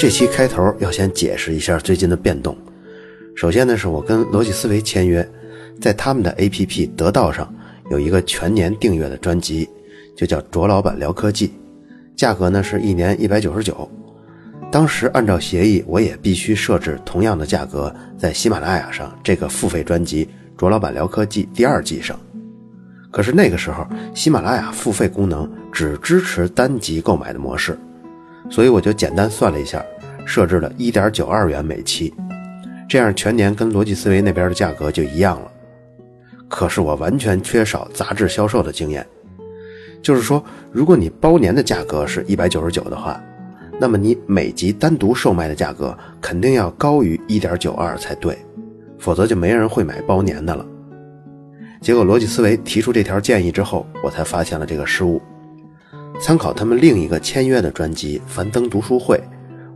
这期开头要先解释一下最近的变动。首先呢，是我跟逻辑思维签约，在他们的 APP 得到上有一个全年订阅的专辑，就叫卓老板聊科技，价格呢是一年199。当时按照协议，我也必须设置同样的价格在喜马拉雅上这个付费专辑卓老板聊科技第二季上。可是那个时候喜马拉雅付费功能只支持单集购买的模式，所以我就简单算了一下，设置了 1.92 元每期，这样全年跟逻辑思维那边的价格就一样了。可是我完全缺少杂志销售的经验，就是说如果你包年的价格是199的话，那么你每集单独售卖的价格肯定要高于 1.92 才对，否则就没人会买包年的了。结果逻辑思维提出这条建议之后，我才发现了这个失误。参考他们另一个签约的专辑樊登读书会，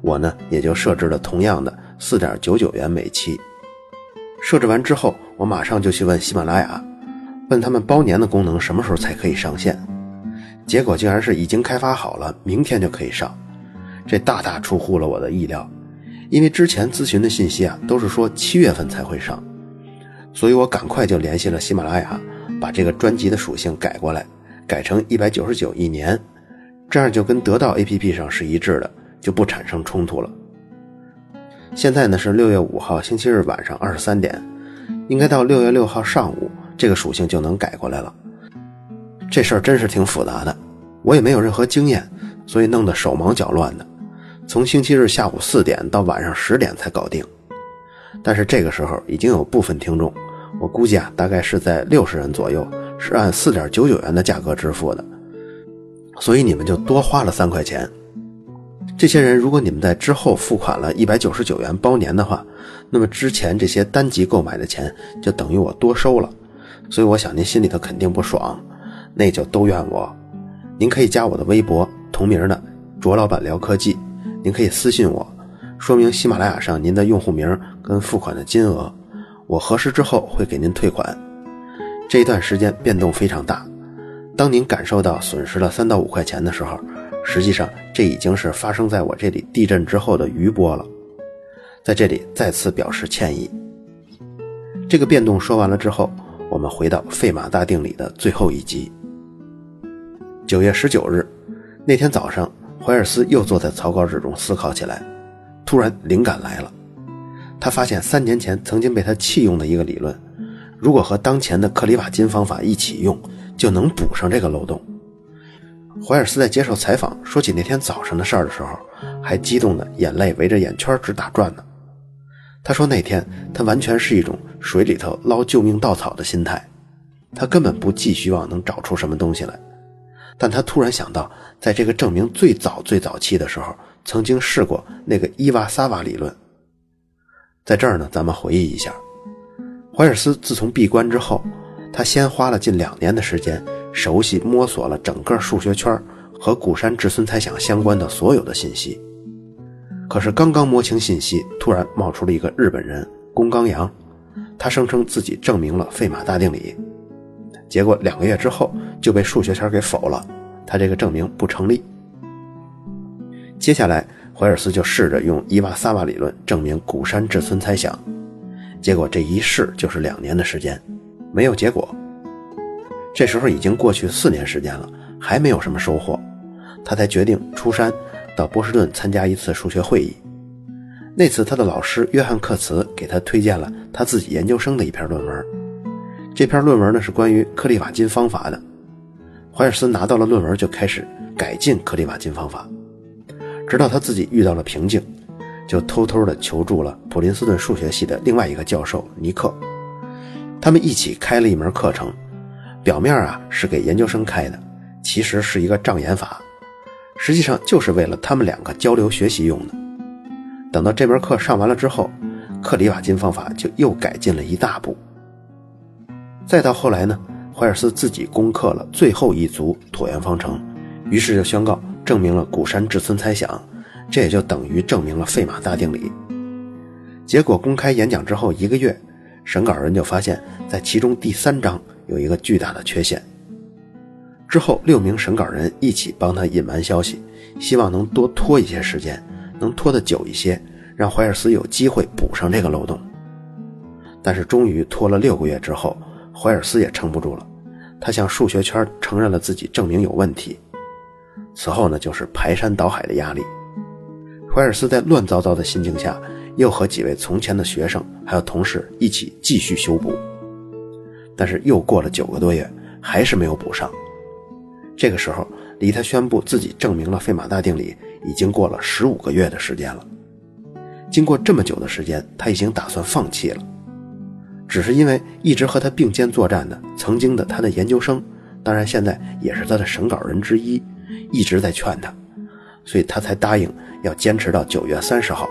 我呢也就设置了同样的 4.99 元每期。设置完之后，我马上就去问喜马拉雅，问他们包年的功能什么时候才可以上线，结果竟然是已经开发好了，明天就可以上。这大大出乎了我的意料，因为之前咨询的信息都是说7月份才会上，所以我赶快就联系了喜马拉雅，把这个专辑的属性改过来，改成199一年，这样就跟得到 APP 上是一致的，就不产生冲突了。现在呢是6月5号星期日晚上23点，应该到6月6号上午这个属性就能改过来了。这事儿真是挺复杂的，我也没有任何经验，所以弄得手忙脚乱的，从星期日下午4点到晚上10点才搞定。但是这个时候已经有部分听众，我估计大概是在60人左右，是按 4.99 元的价格支付的，所以你们就多花了3块钱。这些人如果你们在之后付款了199元包年的话，那么之前这些单集购买的钱就等于我多收了，所以我想您心里头肯定不爽，那就都怨我。您可以加我的微博同名的卓老板聊科技，您可以私信我说明喜马拉雅上您的用户名跟付款的金额，我核实之后会给您退款。这一段时间变动非常大，当您感受到损失了3到5块钱的时候，实际上这已经是发生在我这里地震之后的余波了，在这里再次表示歉意。这个变动说完了之后，我们回到费马大定理的最后一集。9月19日那天早上，怀尔斯又坐在草稿纸中思考起来，突然灵感来了。他发现3年前曾经被他弃用的一个理论，如果和当前的克里瓦金方法一起用，就能补上这个漏洞。怀尔斯在接受采访说起那天早上的事儿的时候，还激动的眼泪围着眼圈直打转呢。他说那天他完全是一种水里头捞救命稻草的心态，他根本不寄希望能找出什么东西来。但他突然想到，在这个证明最早期的时候曾经试过那个伊瓦萨瓦理论。在这儿呢，咱们回忆一下，怀尔斯自从闭关之后，他先花了近2年的时间熟悉摸索了整个数学圈和古山至孙猜想相关的所有的信息。可是刚刚摸清信息，突然冒出了一个日本人宫冈洋，他声称自己证明了费马大定理，结果2个月之后就被数学圈给否了，他这个证明不成立。接下来怀尔斯就试着用伊瓦萨瓦理论证明古山至孙猜想，结果这一试就是2年的时间，没有结果。这时候已经过去4年时间了，还没有什么收获，他才决定出山到波士顿参加一次数学会议。那次他的老师约翰克茨给他推荐了他自己研究生的一篇论文，这篇论文呢是关于克里瓦金方法的。怀尔斯拿到了论文就开始改进克里瓦金方法，直到他自己遇到了瓶颈，就偷偷地求助了普林斯顿数学系的另外一个教授尼克。他们一起开了一门课程，表面是给研究生开的，其实是一个障眼法，实际上就是为了他们2个交流学习用的。等到这门课上完了之后，克里瓦金方法就又改进了一大步。再到后来呢，怀尔斯自己攻克了最后一族椭圆方程，于是就宣告证明了古山至孙猜想，这也就等于证明了费马大定理。结果公开演讲之后1个月，审稿人就发现在其中第3章有一个巨大的缺陷。之后6名审稿人一起帮他隐瞒消息，希望能多拖一些时间，能拖得久一些，让怀尔斯有机会补上这个漏洞。但是终于拖了6个月之后，怀尔斯也撑不住了，他向数学圈承认了自己证明有问题。此后呢，就是排山倒海的压力。怀尔斯在乱糟糟的心境下，又和几位从前的学生还有同事一起继续修补，但是又过了9个多月，还是没有补上。这个时候离他宣布自己证明了费马大定理已经过了15个月的时间了。经过这么久的时间，他已经打算放弃了，只是因为一直和他并肩作战的曾经的他的研究生，当然现在也是他的审稿人之一，一直在劝他，所以他才答应要坚持到9月30号。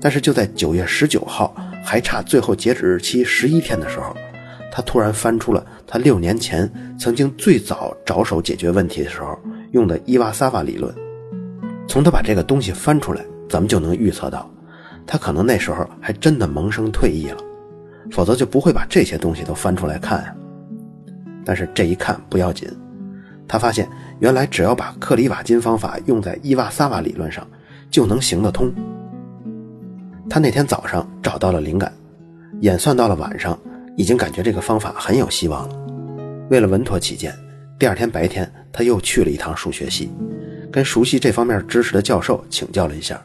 但是就在9月19号还差最后截止日期11天的时候，他突然翻出了他6年前曾经最早着手解决问题的时候用的伊瓦萨瓦理论。从他把这个东西翻出来，咱们就能预测到他可能那时候还真的萌生退役了，否则就不会把这些东西都翻出来看啊。但是这一看不要紧，他发现原来只要把克里瓦金方法用在伊瓦萨瓦理论上就能行得通。他那天早上找到了灵感，演算到了晚上，已经感觉这个方法很有希望了。为了稳妥起见，第二天白天他又去了一趟数学系，跟熟悉这方面知识的教授请教了一下。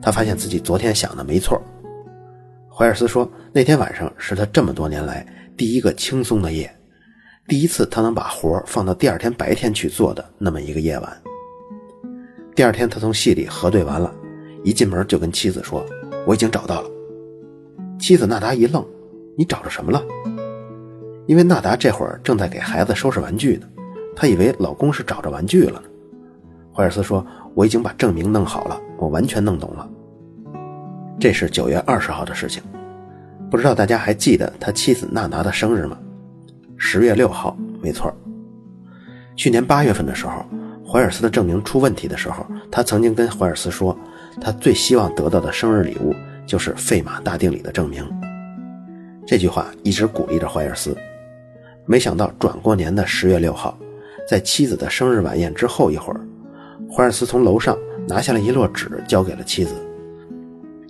他发现自己昨天想的没错。怀尔斯说，那天晚上是他这么多年来第一个轻松的夜，第一次他能把活放到第二天白天去做的那么一个夜晚。第二天他从系里核对完了，一进门就跟妻子说，我已经找到了。妻子纳达一愣，你找着什么了？因为纳达这会儿正在给孩子收拾玩具呢，她以为老公是找着玩具了呢。怀尔斯说，我已经把证明弄好了，我完全弄懂了。这是9月20号的事情。不知道大家还记得他妻子纳达的生日吗？10月6号，没错。去年8月份的时候，怀尔斯的证明出问题的时候，他曾经跟怀尔斯说，他最希望得到的生日礼物就是费马大定理的证明。这句话一直鼓励着怀尔斯。没想到转过年的10月6号，在妻子的生日晚宴之后一会儿，怀尔斯从楼上拿下了一摞纸交给了妻子。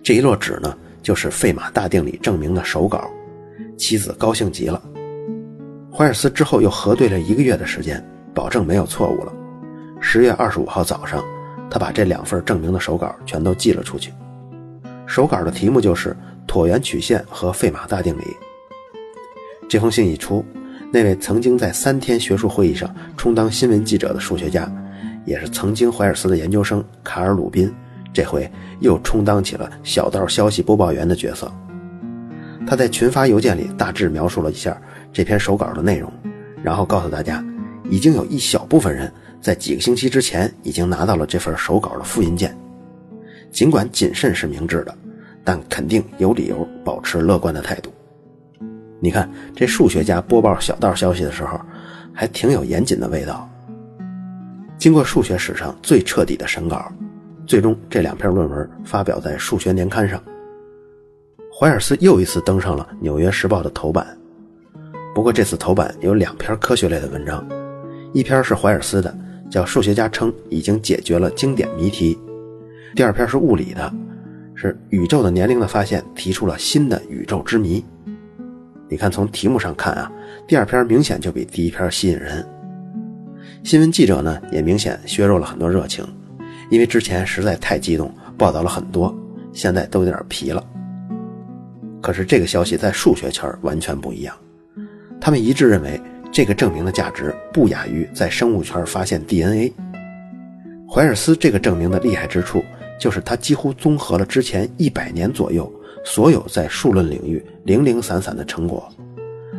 这一摞纸呢，就是费马大定理证明的手稿。妻子高兴极了。怀尔斯之后又核对了1个月的时间，保证没有错误了。10月25号早上，他把这2份证明的手稿全都寄了出去。手稿的题目就是椭圆曲线和费马大定理。这封信一出，那位曾经在3天学术会议上充当新闻记者的数学家，也是曾经怀尔斯的研究生卡尔鲁宾，这回又充当起了小道消息播报员的角色。他在群发邮件里大致描述了一下这篇手稿的内容，然后告诉大家已经有一小部分人在几个星期之前已经拿到了这份手稿的复印件。尽管谨慎是明智的，但肯定有理由保持乐观的态度。你看，这数学家播报小道消息的时候还挺有严谨的味道。经过数学史上最彻底的审稿，最终这2篇论文发表在数学年刊上。怀尔斯又一次登上了《纽约时报》的头版。不过这次头版有2篇科学类的文章，一篇是怀尔斯的，叫数学家称已经解决了经典谜题。第2篇是物理的，是宇宙的年龄的发现提出了新的宇宙之谜。你看，从题目上看啊，第2篇明显就比第1篇吸引人。新闻记者呢也明显削弱了很多热情，因为之前实在太激动，报道了很多，现在都有点疲了。可是这个消息在数学圈完全不一样，他们一致认为这个证明的价值不亚于在生物圈发现 DNA。 怀尔斯这个证明的厉害之处，就是他几乎综合了之前100年左右所有在数论领域零零散散的成果，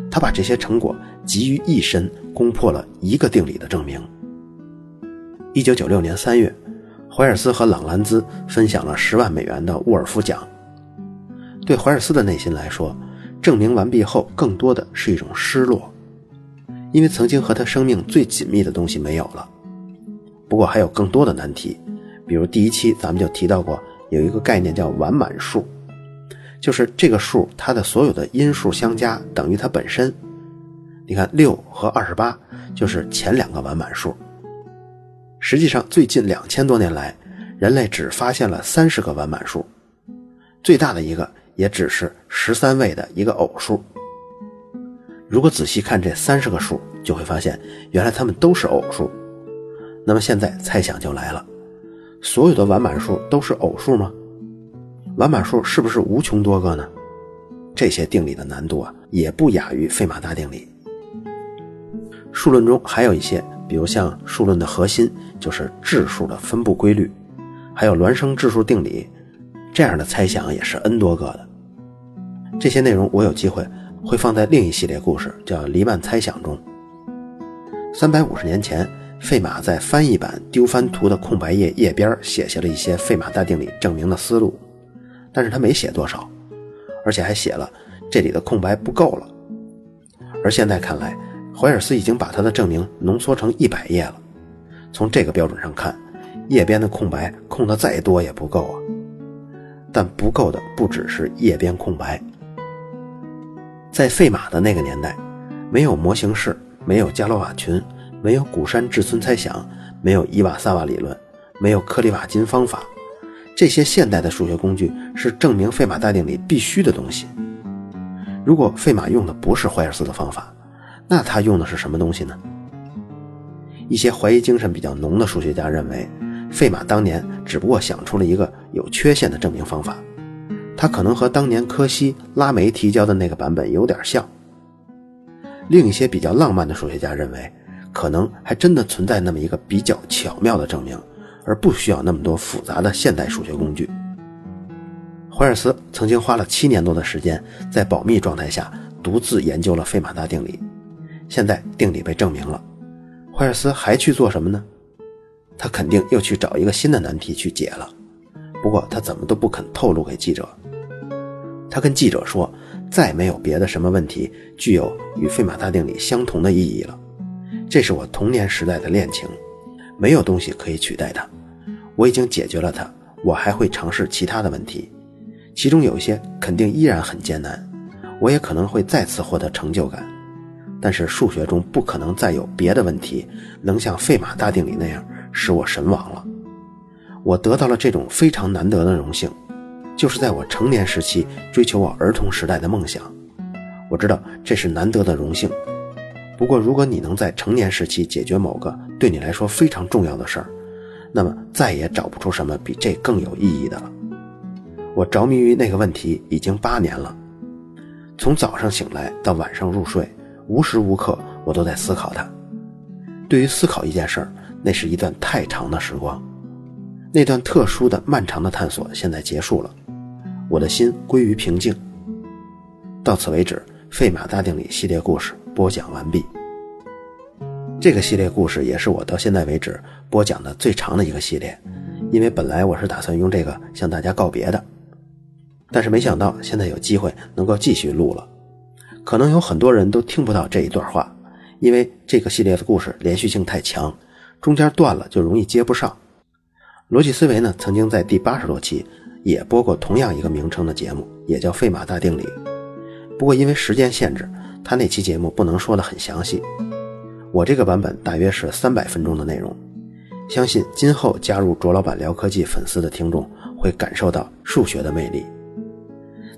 他把这些成果集于一身，攻破了一个定理的证明。1996年3月，怀尔斯和朗兰兹分享了$100,000的沃尔夫奖。对怀尔斯的内心来说，证明完毕后更多的是一种失落，因为曾经和他生命最紧密的东西没有了。不过还有更多的难题，比如第1期咱们就提到过，有一个概念叫完满数，就是这个数它的所有的因数相加等于它本身。你看，6和28就是前2个完满数。实际上最近2000多年来，人类只发现了30个完满数，最大的一个也只是13位的一个偶数。如果仔细看这30个数，就会发现原来它们都是偶数。那么现在猜想就来了，所有的完满数都是偶数吗？完满数是不是无穷多个呢？这些定理的难度啊，也不亚于费马大定理。数论中还有一些，比如像数论的核心就是质数的分布规律，还有孪生质数定理，这样的猜想也是 n 多个的。这些内容我有机会会放在另一系列故事，叫黎曼猜想中。350年前，费马在翻译版丢番图的空白页页边写下了一些费马大定理证明的思路，但是他没写多少，而且还写了这里的空白不够了。而现在看来，怀尔斯已经把他的证明浓缩成100页了。从这个标准上看，页边的空白空得再多也不够啊。但不够的不只是页边空白。在费马的那个年代，没有模型式，没有伽罗瓦群，没有古山至村猜想，没有伊瓦萨瓦理论，没有科里瓦金方法，这些现代的数学工具是证明费马大定理必须的东西。如果费马用的不是怀尔斯的方法，那他用的是什么东西呢？一些怀疑精神比较浓的数学家认为，费马当年只不过想出了一个有缺陷的证明方法，他可能和当年柯西、拉梅提交的那个版本有点像。另一些比较浪漫的数学家认为，可能还真的存在那么一个比较巧妙的证明，而不需要那么多复杂的现代数学工具。怀尔斯曾经花了7年多的时间，在保密状态下独自研究了费马大定理。现在定理被证明了，怀尔斯还去做什么呢？他肯定又去找一个新的难题去解了，不过他怎么都不肯透露给记者。他跟记者说，再没有别的什么问题具有与费马大定理相同的意义了，这是我童年时代的恋情，没有东西可以取代它，我已经解决了它，我还会尝试其他的问题，其中有一些肯定依然很艰难，我也可能会再次获得成就感，但是数学中不可能再有别的问题能像费马大定理那样使我神往了。我得到了这种非常难得的荣幸，就是在我成年时期追求我儿童时代的梦想。我知道这是难得的荣幸，不过如果你能在成年时期解决某个对你来说非常重要的事儿，那么再也找不出什么比这更有意义的了。我着迷于那个问题已经8年了，从早上醒来到晚上入睡，无时无刻我都在思考它。对于思考一件事儿，那是一段太长的时光，那段特殊的漫长的探索现在结束了，我的心归于平静。到此为止，费马大定理系列故事播讲完毕。这个系列故事也是我到现在为止播讲的最长的一个系列，因为本来我是打算用这个向大家告别的，但是没想到现在有机会能够继续录了。可能有很多人都听不到这一段话，因为这个系列的故事连续性太强，中间断了就容易接不上。逻辑思维呢，曾经在第80多期也播过同样一个名称的节目，也叫费马大定理，不过因为时间限制，他那期节目不能说得很详细。我这个版本大约是300分钟的内容，相信今后加入卓老板聊科技粉丝的听众会感受到数学的魅力。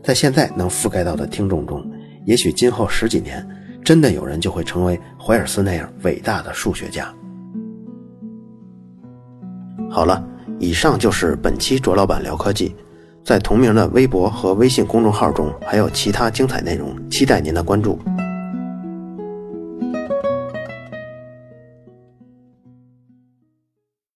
在现在能覆盖到的听众中，也许今后10几年，真的有人就会成为怀尔斯那样伟大的数学家。好了，以上就是本期卓老板聊科技，在同名的微博和微信公众号中还有其他精彩内容，期待您的关注。